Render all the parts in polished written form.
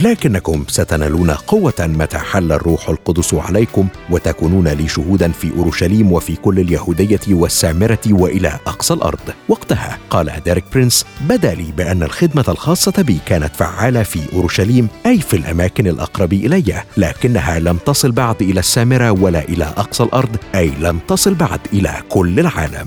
لكنكم ستنالون قوة متى حل الروح القدس عليكم وتكونون لي شهودا في أورشليم وفي كل اليهودية والسامرة وإلى أقصى الأرض. وقتها قال ديريك برينس: بدا لي بأن الخدمة الخاصة بي كانت فعالة في أورشليم، أي في الأماكن الأقرب إلي، لكنها لم تصل بعد إلى السامرة ولا إلى أقصى الأرض، أي لم تصل بعد إلى كل العالم.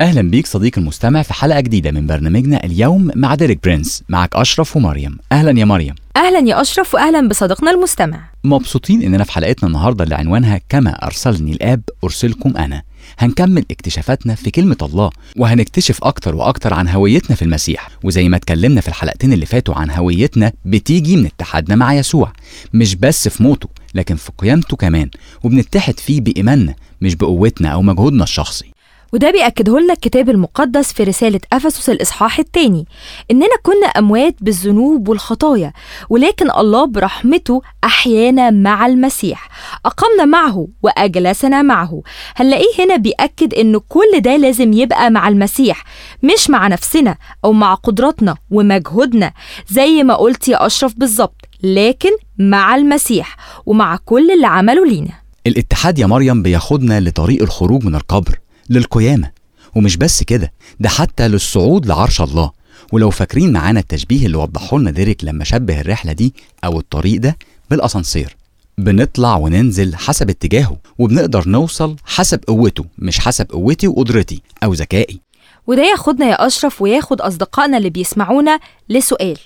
أهلا بيك صديق المستمع في حلقة جديدة من برنامجنا اليوم مع ديريك برينس. معك أشرف ومريم. أهلا يا مريم. أهلا يا أشرف وأهلا بصديقنا المستمع. مبسوطين إننا في حلقتنا النهاردة اللي عنوانها كما أرسلني الآب أرسلكم أنا. هنكمل اكتشافاتنا في كلمة الله، وهنكتشف أكتر وأكتر عن هويتنا في المسيح. وزي ما اتكلمنا في الحلقتين اللي فاتوا عن هويتنا بتيجي من اتحادنا مع يسوع، مش بس في موته لكن في قيامته كمان، وبنتحد فيه بإيماننا مش بقوتنا أو مجهودنا الشخصي. وده بيأكده لنا الكتاب المقدس في رسالة أفسس الإصحاح 2: إننا كنا أموات بالذنوب والخطايا، ولكن الله برحمته أحيانا مع المسيح، أقامنا معه وأجلسنا معه. هنلاقيه هنا بيأكد إن كل ده لازم يبقى مع المسيح، مش مع نفسنا أو مع قدراتنا ومجهودنا زي ما قلت يا أشرف بالظبط، لكن مع المسيح ومع كل اللي عمله لينا. الاتحاد يا مريم بياخدنا لطريق الخروج من القبر للقيامة، ومش بس كده، ده حتى للصعود لعرش الله. ولو فاكرين معانا التشبيه اللي وضحه لنا ديريك لما شبه الرحلة دي أو الطريق ده بالأسانسير، بنطلع وننزل حسب اتجاهه، وبنقدر نوصل حسب قوته مش حسب قوتي وقدرتي أو ذكائي. وده ياخدنا يا أشرف وياخد أصدقائنا اللي بيسمعونا لسؤال: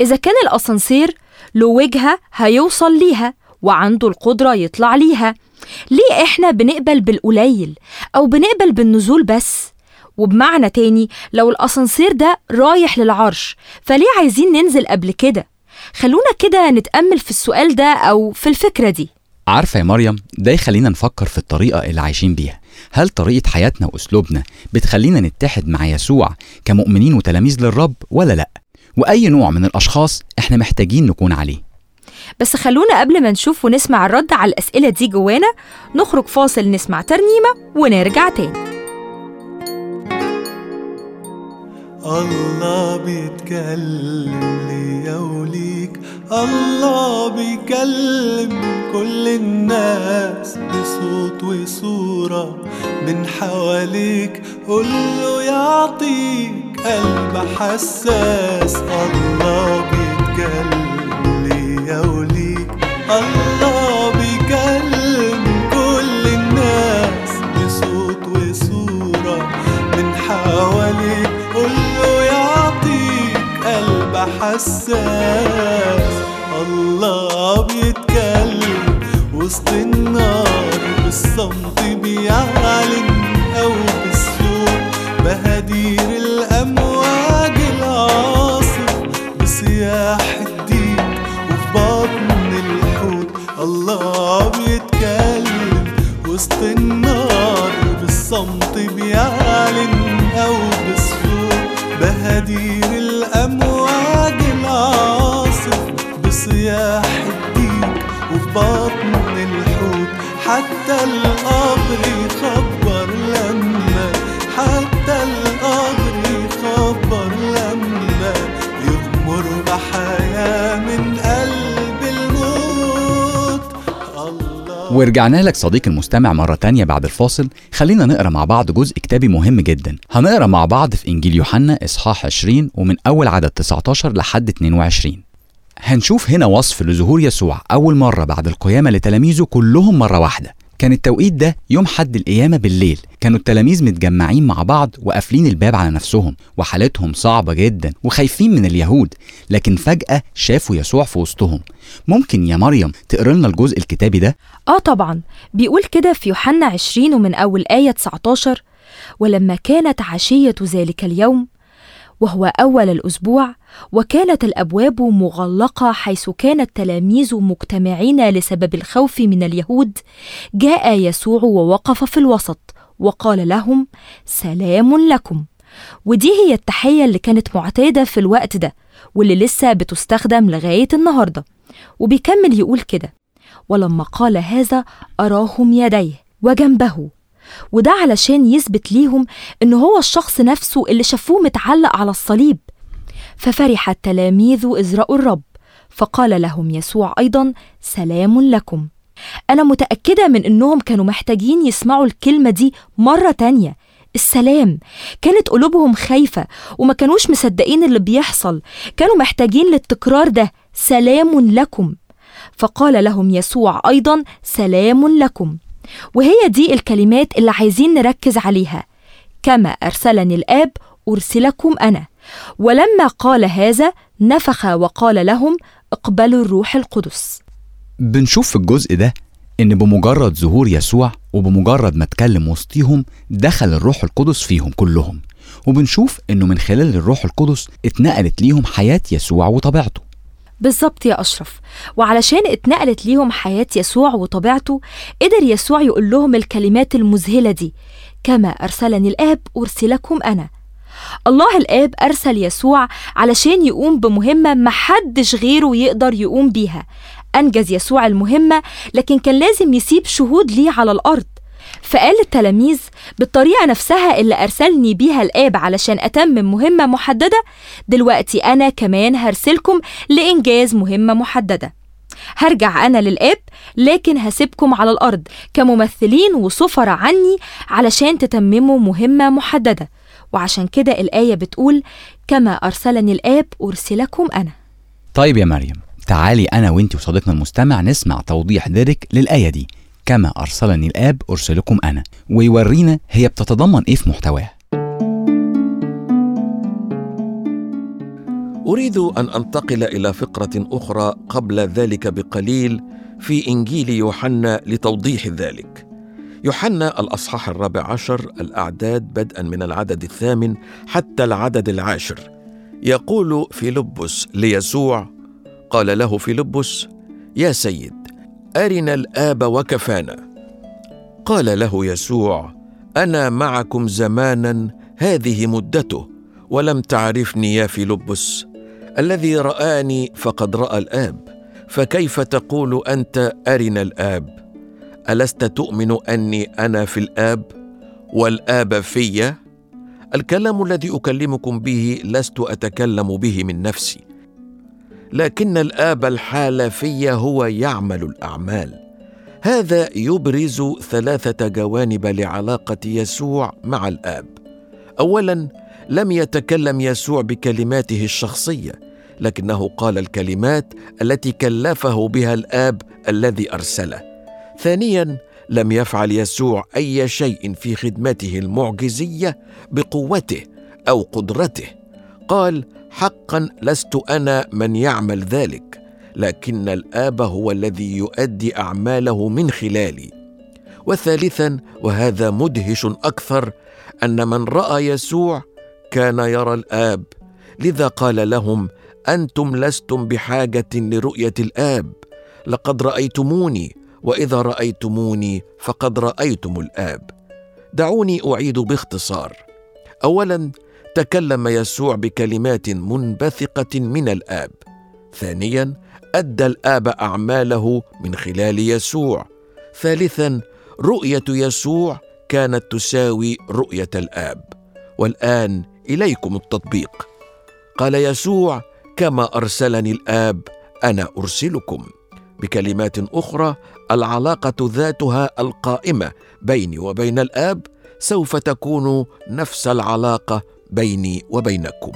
إذا كان الأسانسير له وجهة هيوصل ليها وعنده القدرة يطلع ليها، ليه احنا بنقبل بالقليل او بنقبل بالنزول بس؟ وبمعنى تاني، لو الاسانسير ده رايح للعرش فليه عايزين ننزل قبل كده؟ خلونا كده نتأمل في السؤال ده او في الفكرة دي. عارفة يا مريم، ده يخلينا نفكر في الطريقة اللي عايشين بيها. هل طريقة حياتنا واسلوبنا بتخلينا نتحد مع يسوع كمؤمنين وتلاميذ للرب ولا لا؟ واي نوع من الاشخاص احنا محتاجين نكون عليه؟ بس خلونا قبل ما نشوف ونسمع الرد على الأسئلة دي جوانا نخرج فاصل، نسمع ترنيمة ونرجع تاني. الله بيتكلم ليا وليك، الله بيكلم كل الناس بصوت وصورة من حواليك، قوله يعطيك قلب حساس. الله بيتكلم يوليك، الله بيكلم كل الناس بصوت وصورة من حواليك، قوله يعطيك قلب حساس. الله بيتكلم وسط النار بالصمت، بيعلن أو بالصوت بهدير الأمواج العاصف، بصياح بطن الحوت. الله بيتكلم وسط النار بالصمت، بيعلن أو بالصوت بهدير الأمواج العاصف، بصياح الديك وفي بطن الحوت. حتى القبر يخبر لما، حتى القبر يخبر لما يغمر بحياة من قلب الموت. الله. ورجعنا لك صديق المستمع مرة تانية بعد الفاصل. خلينا نقرأ مع بعض جزء كتابي مهم جدا. هنقرأ مع بعض في إنجيل يوحنا إصحاح 20 ومن أول عدد 19 لحد 22. هنشوف هنا وصف لظهور يسوع أول مرة بعد القيامة لتلاميذه كلهم مرة واحدة، كان التوقيت ده يوم حد القيامة بالليل. كانوا التلاميذ متجمعين مع بعض وقافلين الباب على نفسهم وحالتهم صعبة جدا وخايفين من اليهود، لكن فجأة شافوا يسوع في وسطهم. ممكن يا مريم تقرأ لنا الجزء الكتابي ده؟ طبعا، بيقول كده في يوحنا 20 ومن أول آية 19: ولما كانت عشية ذلك اليوم وهو أول الأسبوع وكانت الأبواب مغلقة حيث كان التلاميذ مجتمعين لسبب الخوف من اليهود، جاء يسوع ووقف في الوسط وقال لهم: سلام لكم. ودي هي التحية اللي كانت معتادة في الوقت ده واللي لسه بتستخدم لغاية النهاردة. وبيكمل يقول كده: ولما قال هذا أراهم يديه وجنبه. وده علشان يثبت ليهم إن هو الشخص نفسه اللي شافوه متعلق على الصليب. ففرح التلاميذ إذ رأوا الرب، فقال لهم يسوع أيضا: سلام لكم. أنا متأكدة من إنهم كانوا محتاجين يسمعوا الكلمة دي مرة تانية، السلام. كانت قلوبهم خايفة وما كانوش مصدقين اللي بيحصل، كانوا محتاجين للتكرار ده: سلام لكم. فقال لهم يسوع أيضا: سلام لكم. وهي دي الكلمات اللي عايزين نركز عليها: كما أرسلني الآب أرسلكم أنا. ولما قال هذا نفخ وقال لهم: اقبلوا الروح القدس. بنشوف في الجزء ده إن بمجرد ظهور يسوع وبمجرد ما اتكلم وسطيهم دخل الروح القدس فيهم كلهم، وبنشوف إنه من خلال الروح القدس اتنقلت ليهم حياة يسوع وطبيعته. بالظبط يا أشرف. وعلشان اتنقلت ليهم حياة يسوع وطبيعته، قدر يسوع يقول لهم الكلمات المذهلة دي: كما أرسلني الآب أرسلكم أنا. الله الآب أرسل يسوع علشان يقوم بمهمة محدش غيره يقدر يقوم بيها. أنجز يسوع المهمة، لكن كان لازم يسيب شهود ليه على الأرض. فقال التلاميذ: بالطريقة نفسها اللي أرسلني بيها الآب علشان أتمم مهمة محددة، دلوقتي أنا كمان هرسلكم لإنجاز مهمة محددة. هرجع أنا للآب، لكن هسيبكم على الأرض كممثلين وسفراء عني علشان تتمموا مهمة محددة. وعشان كده الآية بتقول: كما أرسلني الآب أرسلكم أنا. طيب يا مريم، تعالي أنا وإنتي وصديقنا المستمع نسمع توضيح ديريك للآية دي: كما أرسلني الآب أرسلكم أنا، ويورينا هي بتتضمن إيه في محتواها. أريد أن أنتقل إلى فقرة أخرى قبل ذلك بقليل في إنجيل يوحنا لتوضيح ذلك. يوحنا الأصحاح 14، الأعداد بدءا من العدد 8 حتى العدد 10. يقول فيلبس ليسوع، قال له فيلبس: يا سيد، أرنا الآب وكفانا. قال له يسوع: أنا معكم زمانا، هذه مدته، ولم تعرفني يا فيلبس. الذي رآني فقد رأى الآب، فكيف تقول أنت أرنا الآب؟ ألست تؤمن أني أنا في الآب والآب في؟ الكلام الذي أكلمكم به لست أتكلم به من نفسي، لكن الآب الحال في هو يعمل الأعمال. هذا يبرز 3 جوانب لعلاقة يسوع مع الآب. أولا، لم يتكلم يسوع بكلماته الشخصية، لكنه قال الكلمات التي كلفه بها الآب الذي أرسله. ثانيا، لم يفعل يسوع أي شيء في خدمته المعجزية بقوته أو قدرته. قال: حقا لست أنا من يعمل ذلك، لكن الآب هو الذي يؤدي أعماله من خلالي. وثالثا، وهذا مدهش أكثر، أن من رأى يسوع كان يرى الآب، لذا قال لهم: أنتم لستم بحاجة لرؤية الآب، لقد رأيتموني، وإذا رأيتموني فقد رأيتم الآب. دعوني أعيد باختصار. أولا، تكلم يسوع بكلمات منبثقة من الآب. ثانيا، أدى الآب أعماله من خلال يسوع. ثالثا، رؤية يسوع كانت تساوي رؤية الآب. والآن إليكم التطبيق. قال يسوع: كما أرسلني الآب أنا أرسلكم. بكلمات أخرى، العلاقة ذاتها القائمة بيني وبين الآب سوف تكون نفس العلاقة بيني وبينكم.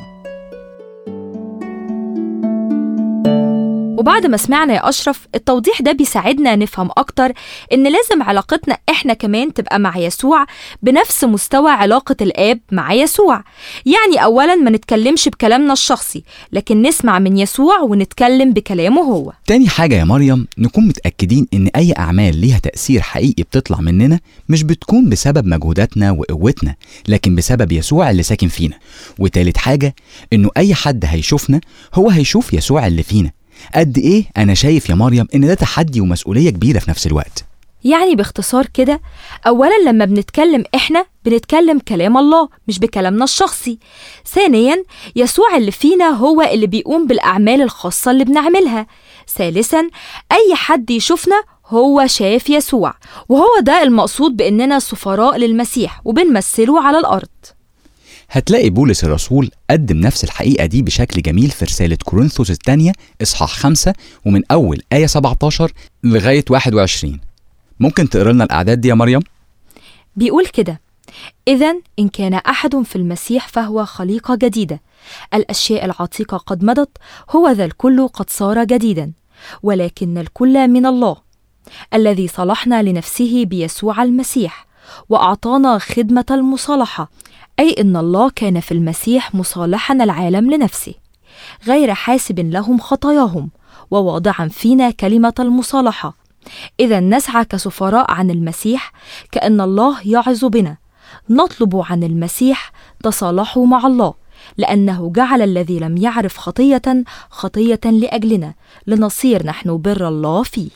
وبعد ما سمعنا يا أشرف التوضيح ده بيساعدنا نفهم أكتر إن لازم علاقتنا إحنا كمان تبقى مع يسوع بنفس مستوى علاقة الآب مع يسوع. يعني أولاً ما نتكلمش بكلامنا الشخصي لكن نسمع من يسوع ونتكلم بكلامه هو. تاني حاجة يا مريم، نكون متأكدين إن أي أعمال ليها تأثير حقيقي بتطلع مننا مش بتكون بسبب مجهوداتنا وقوتنا لكن بسبب يسوع اللي ساكن فينا. وتالت حاجة إنه أي حد هيشوفنا هو هيشوف يسوع اللي فينا. قد إيه أنا شايف يا مريم إن ده تحدي ومسؤولية كبيرة في نفس الوقت. يعني باختصار كده، أولاً لما بنتكلم إحنا بنتكلم كلام الله مش بكلامنا الشخصي. ثانياً يسوع اللي فينا هو اللي بيقوم بالأعمال الخاصة اللي بنعملها. ثالثاً أي حد يشوفنا هو شايف يسوع، وهو ده المقصود بإننا سفراء للمسيح وبنمثله على الأرض. هتلاقي بولس الرسول قدم نفس الحقيقة دي بشكل جميل في رسالة كورنثوس الثانية إصحاح 5 ومن أول آية 17 لغاية 21. ممكن تقرأ لنا الأعداد دي يا مريم؟ بيقول كده: إذن إن كان أحد في المسيح فهو خليقة جديدة، الأشياء العتيقة قد مضت، هو ذا الكل قد صار جديدا، ولكن الكل من الله الذي صلحنا لنفسه بيسوع المسيح وأعطانا خدمة المصالحة، أي إن الله كان في المسيح مصالحا العالم لنفسه غير حاسب لهم خطاياهم وواضعا فينا كلمة المصالحة. إذا نسعى كسفراء عن المسيح كأن الله يعظ بنا، نطلب عن المسيح تصالحوا مع الله، لأنه جعل الذي لم يعرف خطية خطية لأجلنا لنصير نحن بر الله فيه.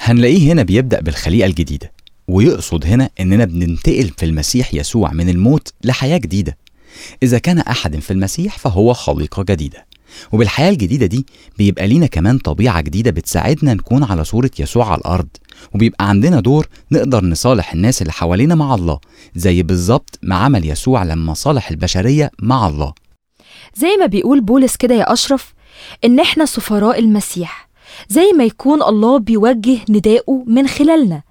هنلاقيه هنا بيبدأ بالخليقة الجديدة، ويقصد هنا إننا بننتقل في المسيح يسوع من الموت لحياة جديدة. إذا كان أحد في المسيح فهو خليقة جديدة، وبالحياة الجديدة دي بيبقى لينا كمان طبيعة جديدة بتساعدنا نكون على صورة يسوع على الأرض، وبيبقى عندنا دور نقدر نصالح الناس اللي حوالينا مع الله زي بالظبط ما عمل يسوع لما صالح البشرية مع الله. زي ما بيقول بولس كده يا أشرف إن إحنا سفراء المسيح، زي ما يكون الله بيوجه نداءه من خلالنا،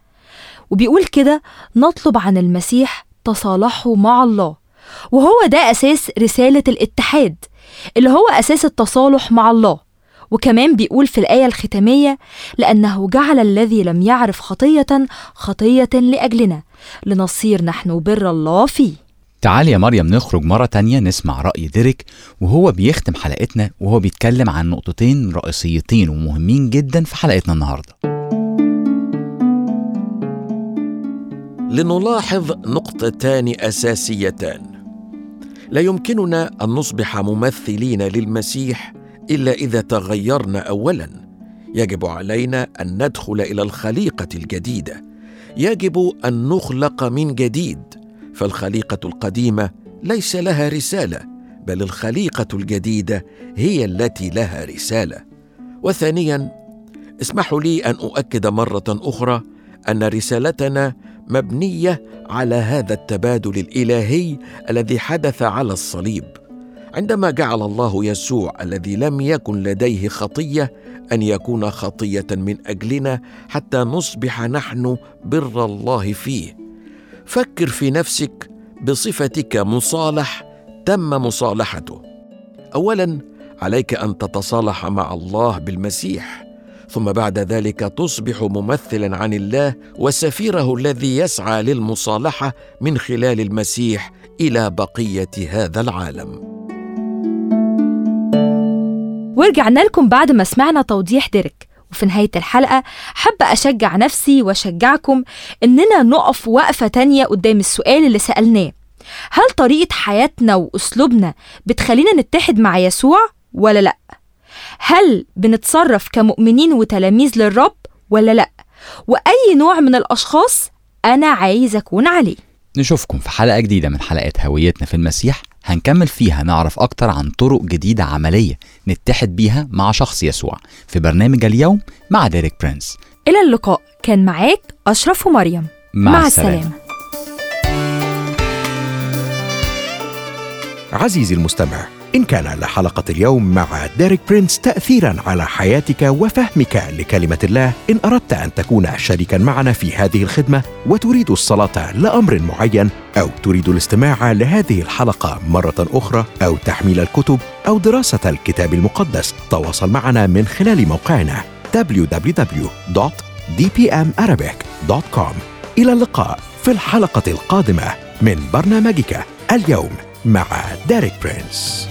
وبيقول كده نطلب عن المسيح تصالحه مع الله، وهو ده أساس رسالة الاتحاد اللي هو أساس التصالح مع الله. وكمان بيقول في الآية الختامية لأنه جعل الذي لم يعرف خطية خطية لأجلنا لنصير نحن بر الله فيه. تعال يا مريم نخرج مرة تانية نسمع رأي ديريك وهو بيختم حلقتنا، وهو بيتكلم عن نقطتين رئيسيتين ومهمين جدا في حلقتنا النهاردة. لنلاحظ نقطتان أساسيتان: لا يمكننا أن نصبح ممثلين للمسيح إلا إذا تغيرنا أولاً. يجب علينا أن ندخل إلى الخليقة الجديدة، يجب أن نخلق من جديد، فالخليقة القديمة ليس لها رسالة بل الخليقة الجديدة هي التي لها رسالة. وثانياً اسمحوا لي أن أؤكد مرة أخرى أن رسالتنا مبنية على هذا التبادل الإلهي الذي حدث على الصليب، عندما جعل الله يسوع الذي لم يكن لديه خطية أن يكون خطية من أجلنا حتى نصبح نحن بر الله فيه. فكر في نفسك بصفتك مصالح تم مصالحته. أولاً عليك أن تتصالح مع الله بالمسيح، ثم بعد ذلك تصبح ممثلاً عن الله وسفيره الذي يسعى للمصالحة من خلال المسيح إلى بقية هذا العالم. ورجعنا لكم بعد ما سمعنا توضيح ديريك، وفي نهاية الحلقة حابة أشجع نفسي وأشجعكم إننا نقف وقفة تانية قدام السؤال اللي سألناه: هل طريقة حياتنا وأسلوبنا بتخلينا نتحد مع يسوع ولا لأ؟ هل بنتصرف كمؤمنين وتلاميذ للرب ولا لأ؟ وأي نوع من الأشخاص أنا عايز أكون عليه؟ نشوفكم في حلقة جديدة من حلقات هويتنا في المسيح، هنكمل فيها نعرف أكتر عن طرق جديدة عملية نتحد بيها مع شخص يسوع في برنامج اليوم مع ديريك برينس. إلى اللقاء. كان معاك أشرف ومريم. مع السلامة. عزيزي المستمع، إن كان لحلقة اليوم مع ديريك برينس تأثيراً على حياتك وفهمك لكلمة الله، إن أردت أن تكون شريكاً معنا في هذه الخدمة وتريد الصلاة لأمر معين، أو تريد الاستماع لهذه الحلقة مرة أخرى، أو تحميل الكتب أو دراسة الكتاب المقدس، تواصل معنا من خلال موقعنا www.dpmarabic.com. إلى اللقاء في الحلقة القادمة من برنامجك اليوم مع ديريك برينس.